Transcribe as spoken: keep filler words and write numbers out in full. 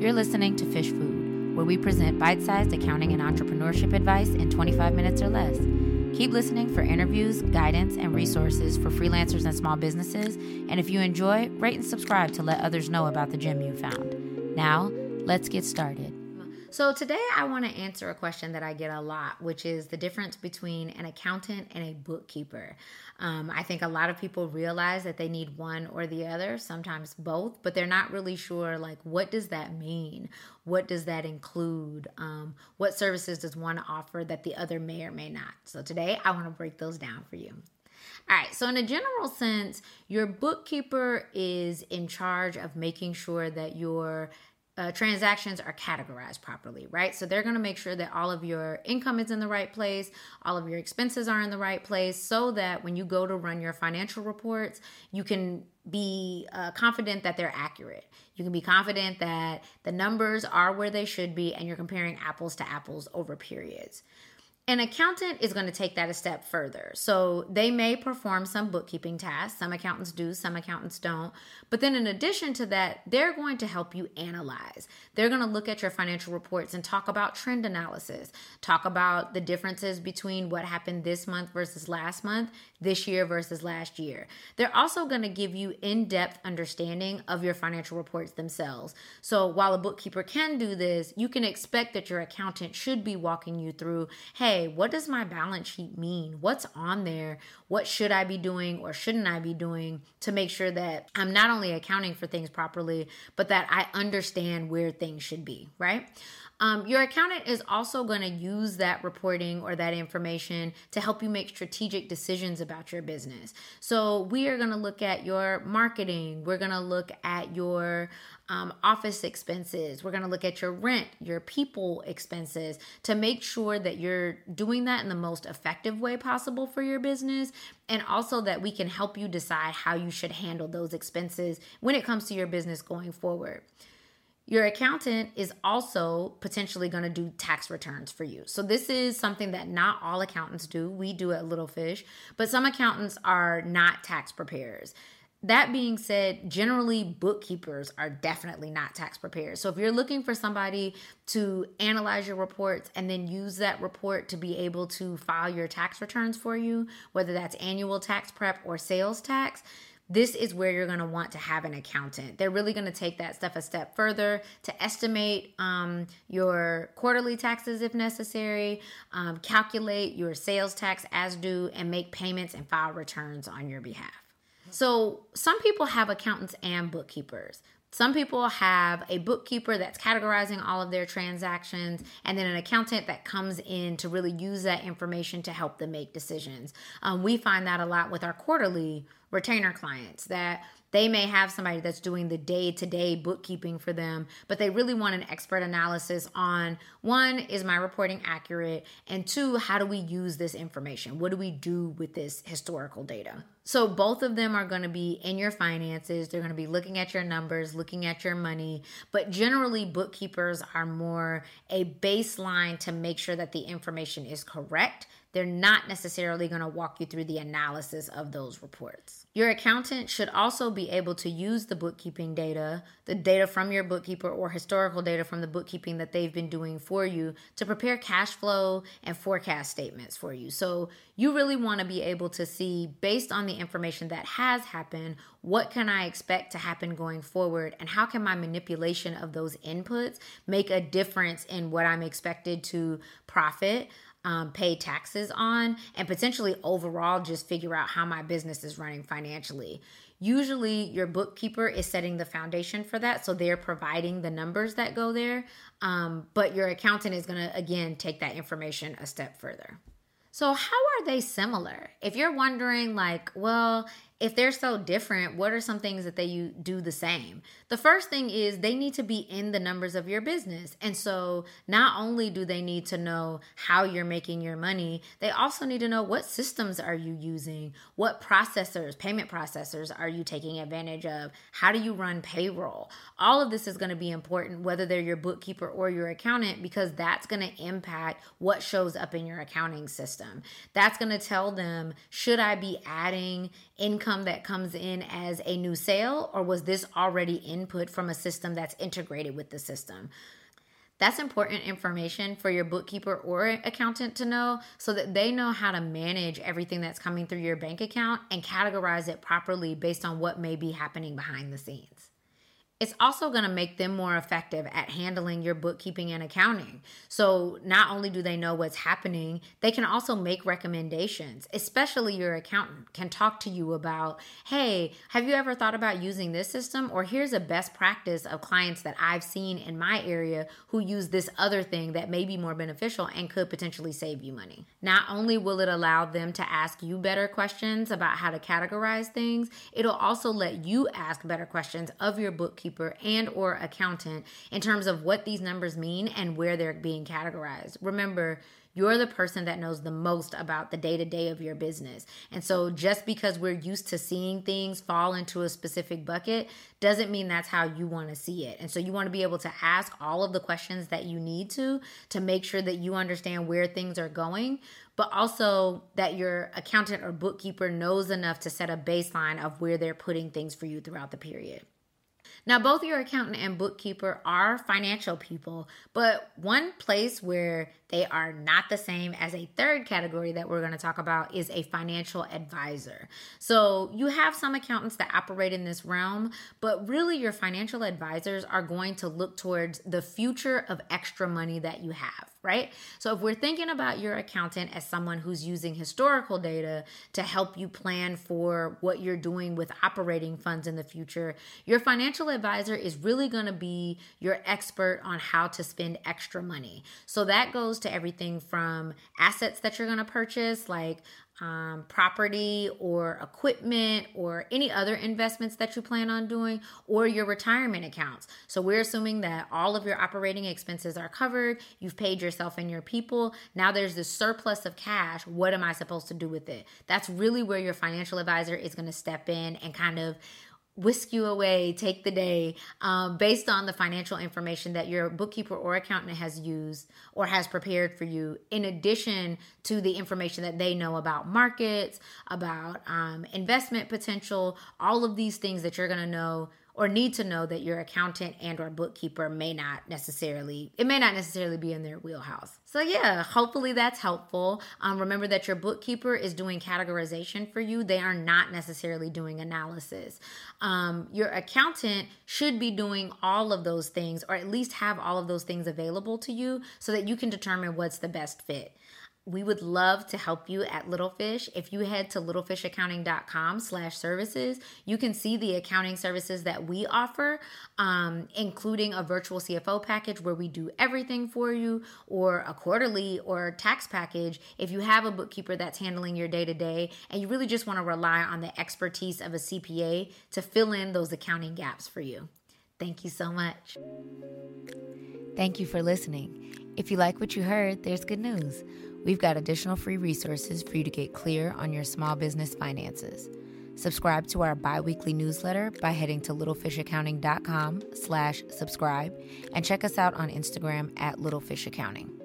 You're listening to Fish Food, where we present bite-sized accounting and entrepreneurship advice in twenty-five minutes or less. Keep listening for interviews, guidance, and resources for freelancers and small businesses. And if you enjoy, rate and subscribe to let others know about the gem you found. Now, let's get started. So today I want to answer a question that I get a lot, which is the difference between an accountant and a bookkeeper. Um, I think a lot of people realize that they need one or the other, sometimes both, but they're not really sure, like, what does that mean? What does that include? Um, what services does one offer that the other may or may not? So today I want to break those down for you. All right, so in a general sense, your bookkeeper is in charge of making sure that your Uh, transactions are categorized properly, right? So they're going to make sure that all of your income is in the right place, all of your expenses are in the right place, so that when you go to run your financial reports, you can be uh, confident that they're accurate. You can be confident that the numbers are where they should be and you're comparing apples to apples over periods. An accountant is going to take that a step further. So they may perform some bookkeeping tasks. Some accountants do, some accountants don't. But then in addition to that, they're going to help you analyze. They're going to look at your financial reports and talk about trend analysis, talk about the differences between what happened this month versus last month, this year versus last year. They're also going to give you in-depth understanding of your financial reports themselves. So while a bookkeeper can do this, you can expect that your accountant should be walking you through, hey, what does my balance sheet mean? What's on there? What should I be doing or shouldn't I be doing to make sure that I'm not only accounting for things properly, but that I understand where things should be, right? Um, your accountant is also going to use that reporting or that information to help you make strategic decisions about your business. So we are going to look at your marketing. We're going to look at your um, office expenses. We're going to look at your rent, your people expenses, to make sure that you're doing that in the most effective way possible for your business, and also that we can help you decide how you should handle those expenses when it comes to your business going forward. Your accountant is also potentially going to do tax returns for you. So this is something that not all accountants do. We do at Little Fish, but some accountants are not tax preparers. That being said, generally bookkeepers are definitely not tax preparers. So if you're looking for somebody to analyze your reports and then use that report to be able to file your tax returns for you, whether that's annual tax prep or sales tax, this is where you're going to want to have an accountant. They're really going to take that stuff a step further to estimate um, your quarterly taxes if necessary, um, calculate your sales tax as due, and make payments and file returns on your behalf. So some people have accountants and bookkeepers. Some people have a bookkeeper that's categorizing all of their transactions, and then an accountant that comes in to really use that information to help them make decisions. Um, we find that a lot with our quarterly retainer clients, that they may have somebody that's doing the day-to-day bookkeeping for them, but they really want an expert analysis on, one, is my reporting accurate? And two, how do we use this information? What do we do with this historical data? So both of them are going to be in your finances. They're going to be looking at your numbers, looking at your money. But generally, bookkeepers are more a baseline to make sure that the information is correct. They're not necessarily going to walk you through the analysis of those reports. Your accountant should also be able to use the bookkeeping data, the data from your bookkeeper or historical data from the bookkeeping that they've been doing for you, to prepare cash flow and forecast statements for you. So you really want to be able to see, based on the information that has happened, what can I expect to happen going forward, and how can my manipulation of those inputs make a difference in what I'm expected to profit, Um, pay taxes on, and potentially overall just figure out how my business is running financially. Usually your bookkeeper is setting the foundation for that, so they're providing the numbers that go there, um, but your accountant is going to, again, take that information a step further. So how are they similar? If you're wondering, like, well, if they're so different, what are some things that they do the same? The first thing is they need to be in the numbers of your business. And so not only do they need to know how you're making your money, they also need to know what systems are you using, what processors, payment processors are you taking advantage of, how do you run payroll? All of this is going to be important, whether they're your bookkeeper or your accountant, because that's going to impact what shows up in your accounting system. That's That's going to tell them, should I be adding income that comes in as a new sale, or was this already input from a system that's integrated with the system? That's important information for your bookkeeper or accountant to know so that they know how to manage everything that's coming through your bank account and categorize it properly based on what may be happening behind the scenes. It's also going to make them more effective at handling your bookkeeping and accounting. So not only do they know what's happening, they can also make recommendations, especially your accountant can talk to you about, hey, have you ever thought about using this system? Or here's a best practice of clients that I've seen in my area who use this other thing that may be more beneficial and could potentially save you money. Not only will it allow them to ask you better questions about how to categorize things, it'll also let you ask better questions of your bookkeeper and or accountant in terms of what these numbers mean and where they're being categorized. Remember, you're the person that knows the most about the day-to-day of your business. And so just because we're used to seeing things fall into a specific bucket doesn't mean that's how you want to see it. And so you want to be able to ask all of the questions that you need to to make sure that you understand where things are going, but also that your accountant or bookkeeper knows enough to set a baseline of where they're putting things for you throughout the period. Now, both your accountant and bookkeeper are financial people, but one place where they are not the same as a third category that we're going to talk about is a financial advisor. So you have some accountants that operate in this realm, but really your financial advisors are going to look towards the future of extra money that you have, right? So if we're thinking about your accountant as someone who's using historical data to help you plan for what you're doing with operating funds in the future, your financial advisor advisor is really going to be your expert on how to spend extra money. So that goes to everything from assets that you're going to purchase, like um, property or equipment or any other investments that you plan on doing, or your retirement accounts. So we're assuming that all of your operating expenses are covered. You've paid yourself and your people. Now there's this surplus of cash. What am I supposed to do with it? That's really where your financial advisor is going to step in and kind of whisk you away, take the day, um, based on the financial information that your bookkeeper or accountant has used or has prepared for you, in addition to the information that they know about markets, about um, investment potential, all of these things that you're going to know or need to know that your accountant and or bookkeeper may not necessarily, it may not necessarily be in their wheelhouse. So yeah, hopefully that's helpful. Um, remember that your bookkeeper is doing categorization for you. They are not necessarily doing analysis. Um, your accountant should be doing all of those things, or at least have all of those things available to you so that you can determine what's the best fit. We would love to help you at Little Fish. If you head to littlefishaccounting.com slash services, you can see the accounting services that we offer, um, including a virtual C F O package where we do everything for you, or a quarterly or tax package if you have a bookkeeper that's handling your day-to-day and you really just want to rely on the expertise of a C P A to fill in those accounting gaps for you. Thank you so much. Thank you for listening. If you like what you heard, there's good news. We've got additional free resources for you to get clear on your small business finances. Subscribe to our bi-weekly newsletter by heading to littlefishaccounting.com slash subscribe and check us out on Instagram at Little Fish Accounting.